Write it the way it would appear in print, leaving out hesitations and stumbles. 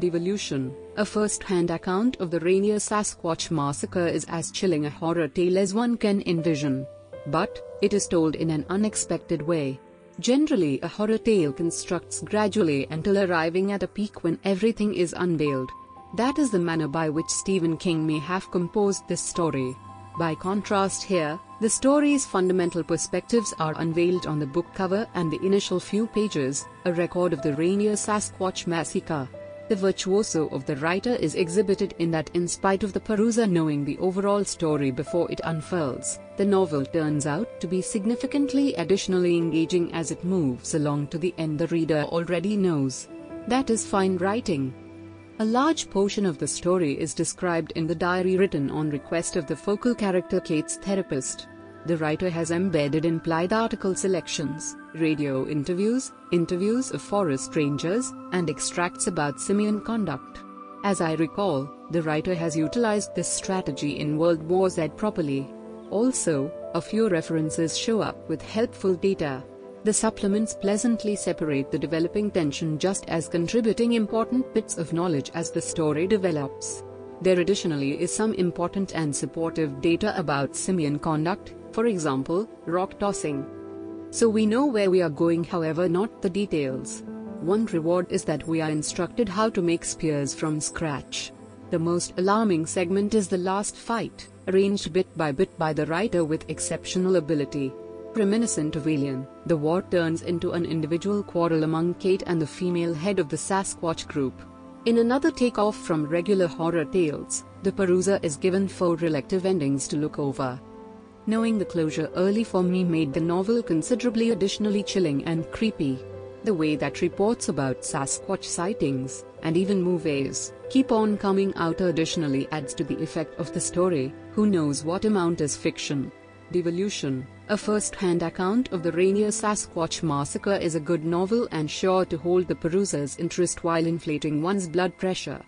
Devolution, a first-hand account of the Rainier Sasquatch Massacre, is as chilling a horror tale as one can envision. But it is told in an unexpected way. Generally, a horror tale constructs gradually until arriving at a peak when everything is unveiled. That is the manner by which Stephen King may have composed this story. By contrast, here, the story's fundamental perspectives are unveiled on the book cover and the initial few pages, a record of the Rainier Sasquatch Massacre. The virtuoso of the writer is exhibited in that, in spite of the peruser knowing the overall story before it unfurls, the novel turns out to be significantly additionally engaging as it moves along to the end the reader already knows. That is fine writing. A large portion of the story is described in the diary written on request of the focal character Kate's therapist. The writer has embedded implied article selections, radio interviews, interviews of forest rangers, and extracts about simian conduct. As I recall, the writer has utilized this strategy in World War Z properly. Also, a few references show up with helpful data. The supplements pleasantly separate the developing tension just as contributing important bits of knowledge as the story develops. There additionally is some important and supportive data about simian conduct, for example, rock tossing. So we know where we are going, however not the details. One reward is that we are instructed how to make spears from scratch. The most alarming segment is the last fight, arranged bit by the writer with exceptional ability. Reminiscent of Alien, the war turns into an individual quarrel among Kate and the female head of the Sasquatch group. In another takeoff from regular horror tales, the peruser is given 4 elective endings to look over. Knowing the closure early for me made the novel considerably additionally chilling and creepy. The way that reports about Sasquatch sightings, and even movies, keep on coming out additionally adds to the effect of the story. Who knows what amount is fiction? Devolution, a first-hand account of the Rainier Sasquatch Massacre, is a good novel and sure to hold the peruser's interest while inflating one's blood pressure.